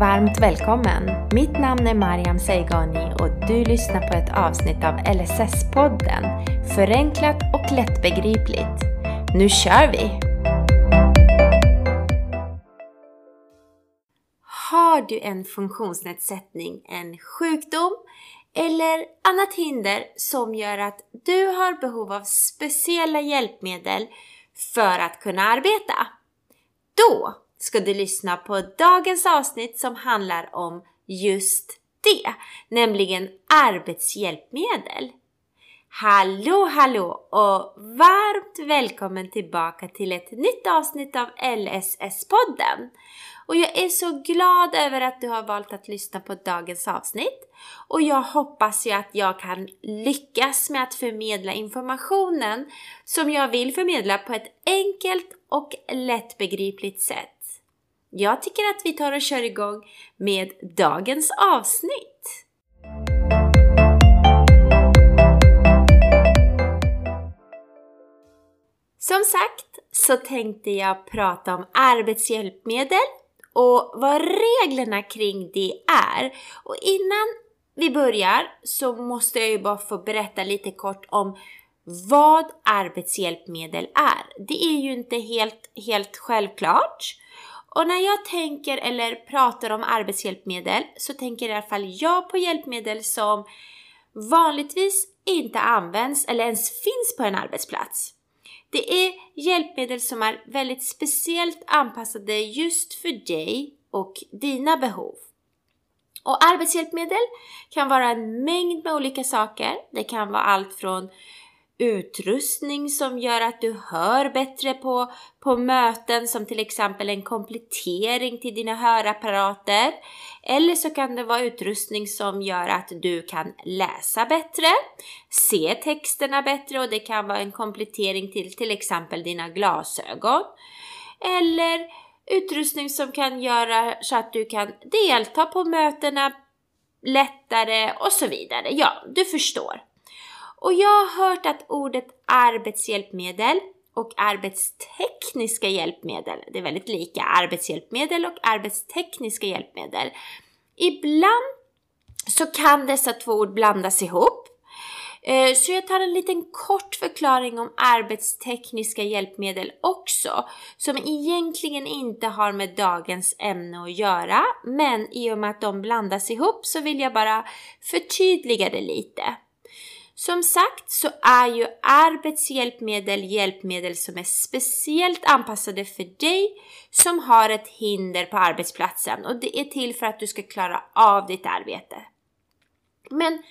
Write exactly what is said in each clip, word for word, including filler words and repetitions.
och varmt välkommen! Mitt namn är Mariam Seigani och du lyssnar på ett avsnitt av L S S-podden. Förenklat och lättbegripligt. Nu kör vi! Har du en funktionsnedsättning, en sjukdom eller annat hinder som gör att du har behov av speciella hjälpmedel för att kunna arbeta? Då ska du lyssna på dagens avsnitt som handlar om just det, nämligen arbetshjälpmedel. Hallå, hallå och varmt välkommen tillbaka till ett nytt avsnitt av L S S-podden. Och jag är så glad över att du har valt att lyssna på dagens avsnitt. Och jag hoppas ju att jag kan lyckas med att förmedla informationen som jag vill förmedla på ett enkelt och lättbegripligt sätt. Jag tycker att vi tar och kör igång med dagens avsnitt. Som sagt så tänkte jag prata om arbetshjälpmedel och vad reglerna kring det är. Och innan vi börjar så måste jag ju bara få berätta lite kort om vad arbetshjälpmedel är. Det är ju inte helt, helt självklart. Och när jag tänker eller pratar om arbetshjälpmedel så tänker i alla fall jag på hjälpmedel som vanligtvis inte används eller ens finns på en arbetsplats. Det är hjälpmedel som är väldigt speciellt anpassade just för dig och dina behov. Och arbetshjälpmedel kan vara en mängd med olika saker. Det kan vara allt från utrustning som gör att du hör bättre på, på möten, som till exempel en komplettering till dina hörapparater. Eller så kan det vara utrustning som gör att du kan läsa bättre, se texterna bättre, och det kan vara en komplettering till till exempel dina glasögon. Eller utrustning som kan göra så att du kan delta på mötena lättare och så vidare. Ja, du förstår. Och jag har hört att ordet arbetshjälpmedel och arbetstekniska hjälpmedel, det är väldigt lika, arbetshjälpmedel och arbetstekniska hjälpmedel. Ibland så kan dessa två ord blandas ihop. Så jag tar en liten kort förklaring om arbetstekniska hjälpmedel också, som egentligen inte har med dagens ämne att göra. Men i och med att de blandas ihop så vill jag bara förtydliga det lite. Som sagt så är ju arbetshjälpmedel hjälpmedel som är speciellt anpassade för dig som har ett hinder på arbetsplatsen, och det är till för att du ska klara av ditt arbete. Men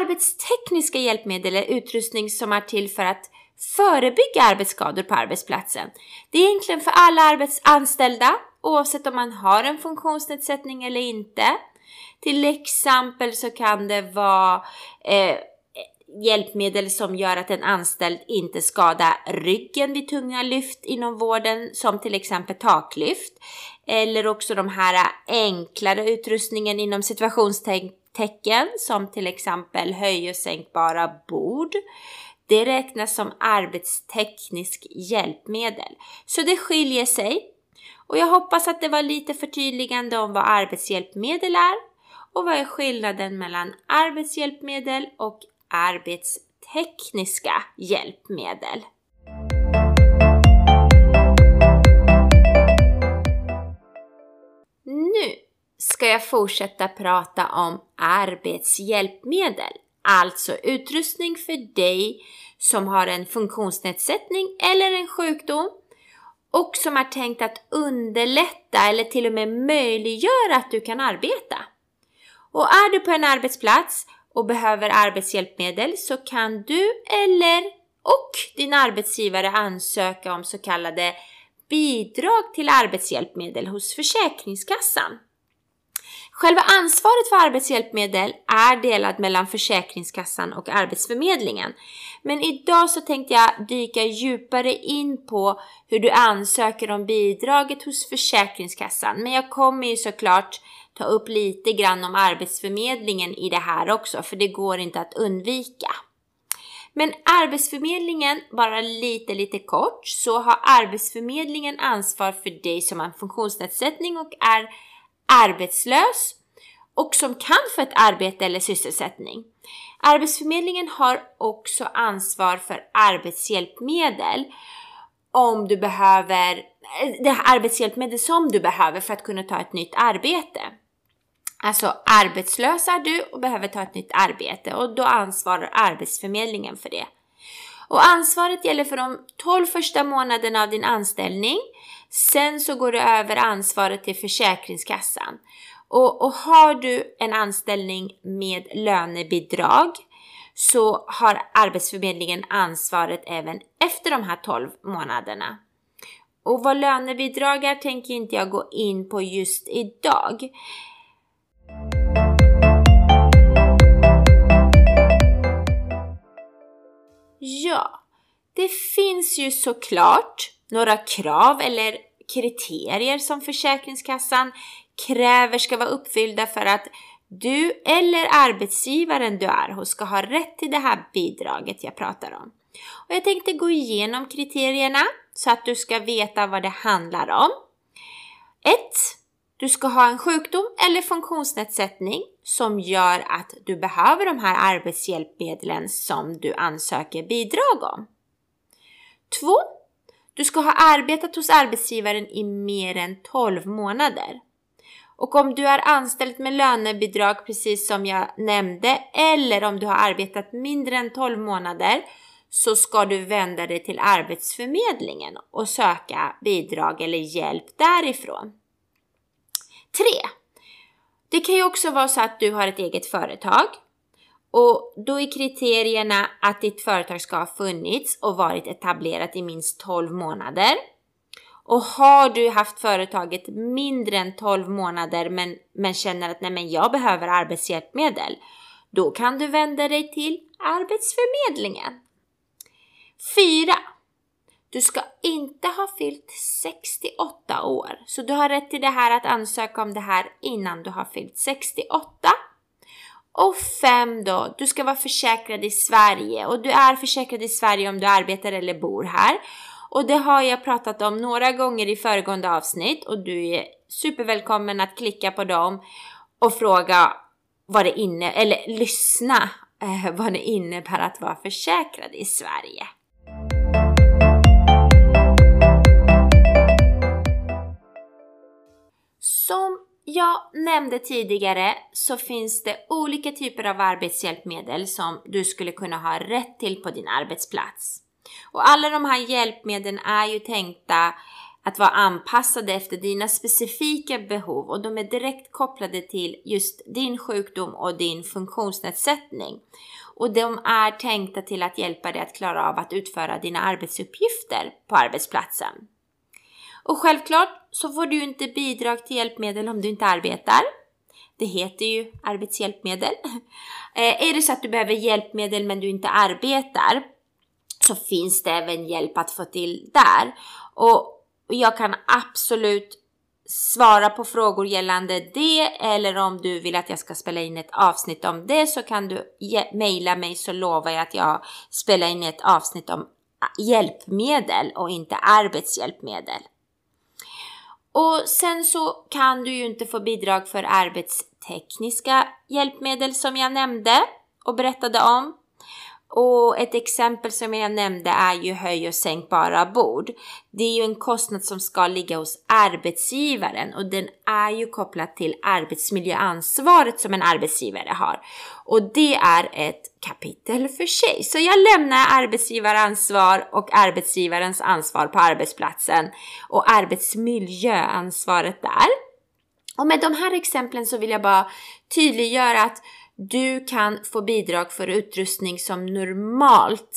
arbetstekniska hjälpmedel är utrustning som är till för att förebygga arbetsskador på arbetsplatsen. Det är egentligen för alla arbetsanställda oavsett om man har en funktionsnedsättning eller inte. Till exempel så kan det vara eh, hjälpmedel som gör att en anställd inte skadar ryggen vid tunga lyft inom vården, som till exempel taklyft. Eller också de här enklare utrustningen inom situationstecken, som till exempel höj- och sänkbara bord. Det räknas som arbetsteknisk hjälpmedel. Så det skiljer sig. Och jag hoppas att det var lite förtydligande om vad arbetshjälpmedel är och vad är skillnaden mellan arbetshjälpmedel och arbetstekniska hjälpmedel. Nu ska jag fortsätta prata om arbetshjälpmedel, alltså utrustning för dig som har en funktionsnedsättning eller en sjukdom och som är tänkt att underlätta eller till och med möjliggöra att du kan arbeta. Och är du på en arbetsplats och behöver arbetshjälpmedel så kan du eller och din arbetsgivare ansöka om så kallade bidrag till arbetshjälpmedel hos Försäkringskassan. Själva ansvaret för arbetshjälpmedel är delat mellan Försäkringskassan och Arbetsförmedlingen. Men idag så tänkte jag dyka djupare in på hur du ansöker om bidraget hos Försäkringskassan. Men jag kommer ju såklart ta upp lite grann om Arbetsförmedlingen i det här också, för det går inte att undvika. Men Arbetsförmedlingen, bara lite lite kort, så har Arbetsförmedlingen ansvar för dig som har en funktionsnedsättning och är arbetslös och som kan få ett arbete eller sysselsättning. Arbetsförmedlingen har också ansvar för arbetshjälpmedel om du behöver det arbetshjälpmedel som du behöver för att kunna ta ett nytt arbete. Alltså arbetslös är du och behöver ta ett nytt arbete, och då ansvarar Arbetsförmedlingen för det. Och ansvaret gäller för de tolv första månaderna av din anställning. Sen så går det över ansvaret till Försäkringskassan. Och, och har du en anställning med lönebidrag så har Arbetsförmedlingen ansvaret även efter de här tolv månaderna. Och vad lönebidrag är tänker inte jag gå in på just idag. Ja, det finns ju såklart några krav eller kriterier som Försäkringskassan kräver ska vara uppfyllda för att du eller arbetsgivaren du är hos ska ha rätt till det här bidraget jag pratar om. Och jag tänkte gå igenom kriterierna så att du ska veta vad det handlar om. ett. Du ska ha en sjukdom eller funktionsnedsättning som gör att du behöver de här arbetshjälpmedlen som du ansöker bidrag om. två. Du ska ha arbetat hos arbetsgivaren i mer än tolv månader. Och om du är anställd med lönebidrag precis som jag nämnde, eller om du har arbetat mindre än tolv månader, så ska du vända dig till Arbetsförmedlingen och söka bidrag eller hjälp därifrån. tre. Det kan ju också vara så att du har ett eget företag, och då är kriterierna att ditt företag ska ha funnits och varit etablerat i minst tolv månader. Och har du haft företaget mindre än tolv månader men, men känner att nej, men jag behöver arbetshjälpmedel, då kan du vända dig till Arbetsförmedlingen. fyra. Du ska inte ha fyllt sextioåtta år. Så du har rätt till det här att ansöka om det här innan du har fyllt sextioåtta. Och fem då, du ska vara försäkrad i Sverige. Och du är försäkrad i Sverige om du arbetar eller bor här. Och det har jag pratat om några gånger i föregående avsnitt. Och du är supervälkommen att klicka på dem och fråga vad det inne, eller lyssna eh, vad det innebär att vara försäkrad i Sverige. Som jag nämnde tidigare så finns det olika typer av arbetshjälpmedel som du skulle kunna ha rätt till på din arbetsplats. Och alla de här hjälpmedlen är ju tänkta att vara anpassade efter dina specifika behov, och de är direkt kopplade till just din sjukdom och din funktionsnedsättning. Och de är tänkta till att hjälpa dig att klara av att utföra dina arbetsuppgifter på arbetsplatsen. Och självklart så får du inte bidrag till hjälpmedel om du inte arbetar. Det heter ju arbetshjälpmedel. Eh, är det så att du behöver hjälpmedel men du inte arbetar, så finns det även hjälp att få till där. Och jag kan absolut svara på frågor gällande det, eller om du vill att jag ska spela in ett avsnitt om det så kan du mejla mig, så lovar jag att jag spelar in ett avsnitt om hjälpmedel och inte arbetshjälpmedel. Och sen så kan du ju inte få bidrag för arbetstekniska hjälpmedel som jag nämnde och berättade om. Och ett exempel som jag nämnde är ju höj- och sänkbara bord. Det är ju en kostnad som ska ligga hos arbetsgivaren, och den är ju kopplad till arbetsmiljöansvaret som en arbetsgivare har. Och det är ett kapitel för sig. Så jag lämnar arbetsgivaransvar och arbetsgivarens ansvar på arbetsplatsen och arbetsmiljöansvaret där. Och med de här exemplen så vill jag bara tydliggöra att du kan få bidrag för utrustning som normalt,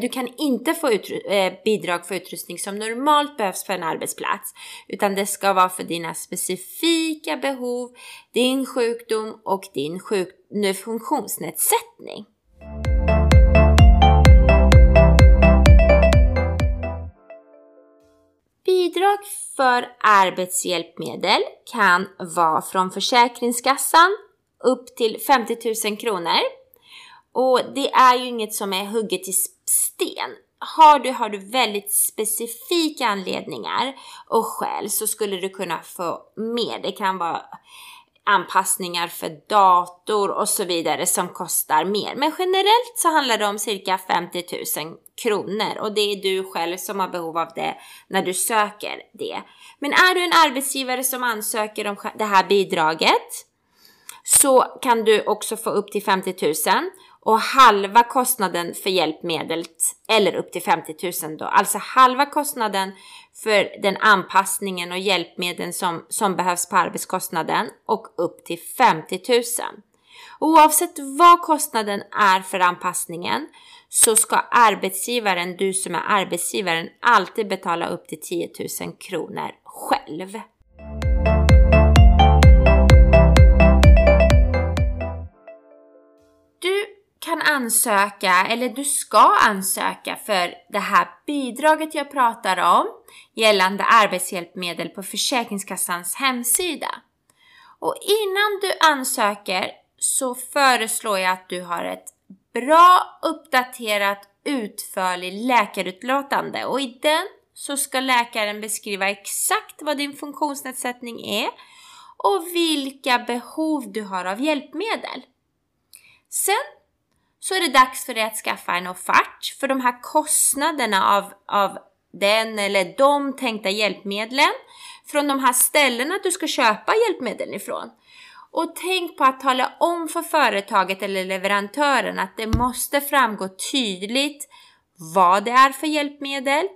du kan inte få utru, bidrag för utrustning som normalt behövs för en arbetsplats, utan det ska vara för dina specifika behov, din sjukdom och din sjuk, funktionsnedsättning. Bidrag för arbetshjälpmedel kan vara från Försäkringskassan upp till femtio tusen kronor. Och det är ju inget som är hugget i sten. har du, har du väldigt specifika anledningar och skäl, så skulle du kunna få med. Det kan vara anpassningar för dator och så vidare som kostar mer. Men generellt så handlar det om cirka femtio tusen kronor. Och det är du själv som har behov av det när du söker det. Men är du en arbetsgivare som ansöker om det här bidraget, så kan du också få upp till femtio tusen. Och halva kostnaden för hjälpmedlet, eller upp till femtio tusen då. Alltså halva kostnaden för den anpassningen och hjälpmedlen som, som behövs på arbetskostnaden, och upp till femtio tusen. Oavsett vad kostnaden är för anpassningen, så ska arbetsgivaren, du som är arbetsgivaren, alltid betala upp till tio tusen kronor själv. Kan ansöka, eller du ska ansöka för det här bidraget jag pratar om gällande arbetshjälpmedel på Försäkringskassans hemsida. Och innan du ansöker så föreslår jag att du har ett bra, uppdaterat, utförligt läkarutlåtande, och i den så ska läkaren beskriva exakt vad din funktionsnedsättning är och vilka behov du har av hjälpmedel. Sen så är det dags för dig att skaffa en offert för de här kostnaderna av, av den eller de tänkta hjälpmedlen från de här ställena du ska köpa hjälpmedlen ifrån. Och tänk på att tala om för företaget eller leverantören att det måste framgå tydligt vad det är för hjälpmedel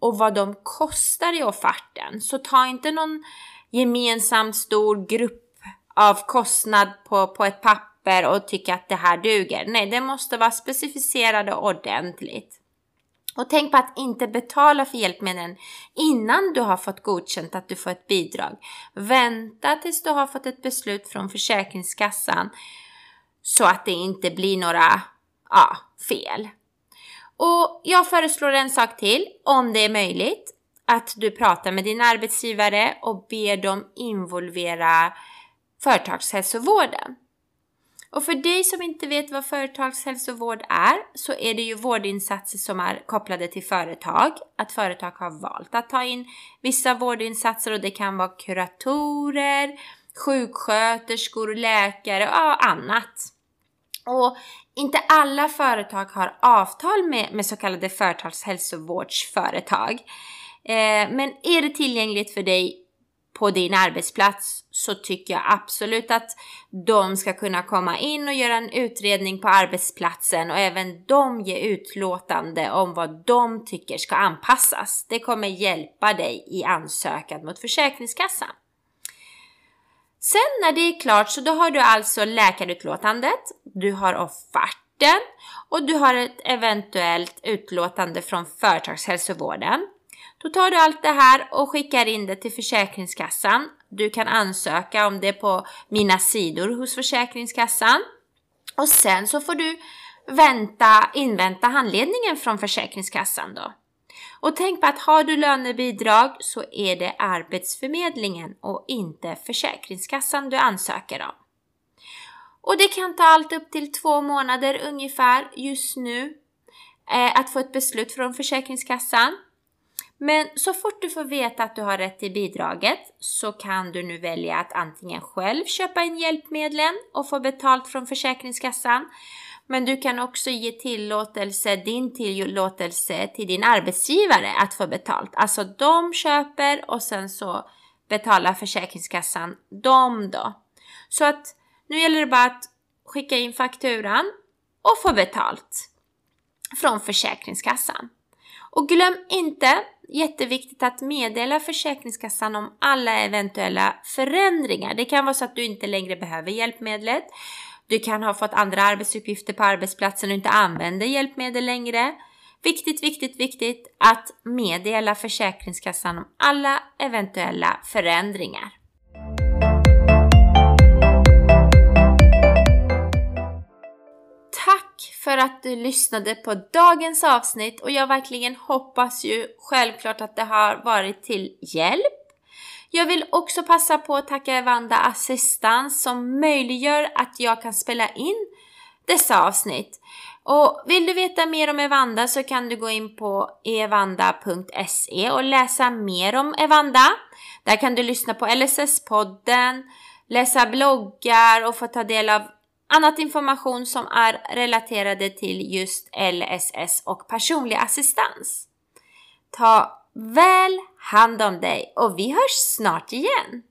och vad de kostar i offerten. Så ta inte någon gemensam stor grupp av kostnad på, på ett papper och tycka att det här duger. Nej, det måste vara specificerade ordentligt. Och tänk på att inte betala för hjälpmedlen innan du har fått godkänt att du får ett bidrag. Vänta tills du har fått ett beslut från Försäkringskassan, så att det inte blir några ja, fel. Och jag föreslår en sak till, om det är möjligt, att du pratar med din arbetsgivare och ber dem involvera företagshälsovården. Och för dig som inte vet vad företagshälsovård är, så är det ju vårdinsatser som är kopplade till företag. Att företag har valt att ta in vissa vårdinsatser, och det kan vara kuratorer, sjuksköterskor, läkare och annat. Och inte alla företag har avtal med, med så kallade företagshälsovårdsföretag. Eh, men är det tillgängligt för dig på din arbetsplats, så tycker jag absolut att de ska kunna komma in och göra en utredning på arbetsplatsen, och även de ger utlåtande om vad de tycker ska anpassas. Det kommer hjälpa dig i ansökan mot Försäkringskassan. Sen när det är klart, så då har du alltså läkarutlåtandet, du har offerten och du har ett eventuellt utlåtande från företagshälsovården. Då tar du allt det här och skickar in det till Försäkringskassan. Du kan ansöka om det på mina sidor hos Försäkringskassan. Och sen så får du vänta, invänta handledningen från Försäkringskassan då. Och tänk på att har du lönebidrag, så är det Arbetsförmedlingen och inte Försäkringskassan du ansöker om. Och det kan ta allt upp till två månader ungefär just nu eh, att få ett beslut från Försäkringskassan. Men så fort du får veta att du har rätt till bidraget, så kan du nu välja att antingen själv köpa in hjälpmedlen och få betalt från Försäkringskassan. Men du kan också ge tillåtelse, din tillåtelse till din arbetsgivare att få betalt. Alltså de köper och sen så betalar Försäkringskassan dem då. Så att nu gäller det bara att skicka in fakturan och få betalt från Försäkringskassan. Och glöm inte, jätteviktigt, att meddela Försäkringskassan om alla eventuella förändringar. Det kan vara så att du inte längre behöver hjälpmedlet. Du kan ha fått andra arbetsuppgifter på arbetsplatsen och inte använder hjälpmedel längre. Viktigt, viktigt, viktigt att meddela Försäkringskassan om alla eventuella förändringar. För att du lyssnade på dagens avsnitt, och jag verkligen hoppas ju självklart att det har varit till hjälp. Jag vill också passa på att tacka Evanda Assistans som möjliggör att jag kan spela in dessa avsnitt. Och vill du veta mer om Evanda så kan du gå in på evanda punkt se och läsa mer om Evanda. Där kan du lyssna på L S S-podden, läsa bloggar och få ta del av annat information som är relaterade till just L S S och personlig assistans. Ta väl hand om dig och vi hörs snart igen!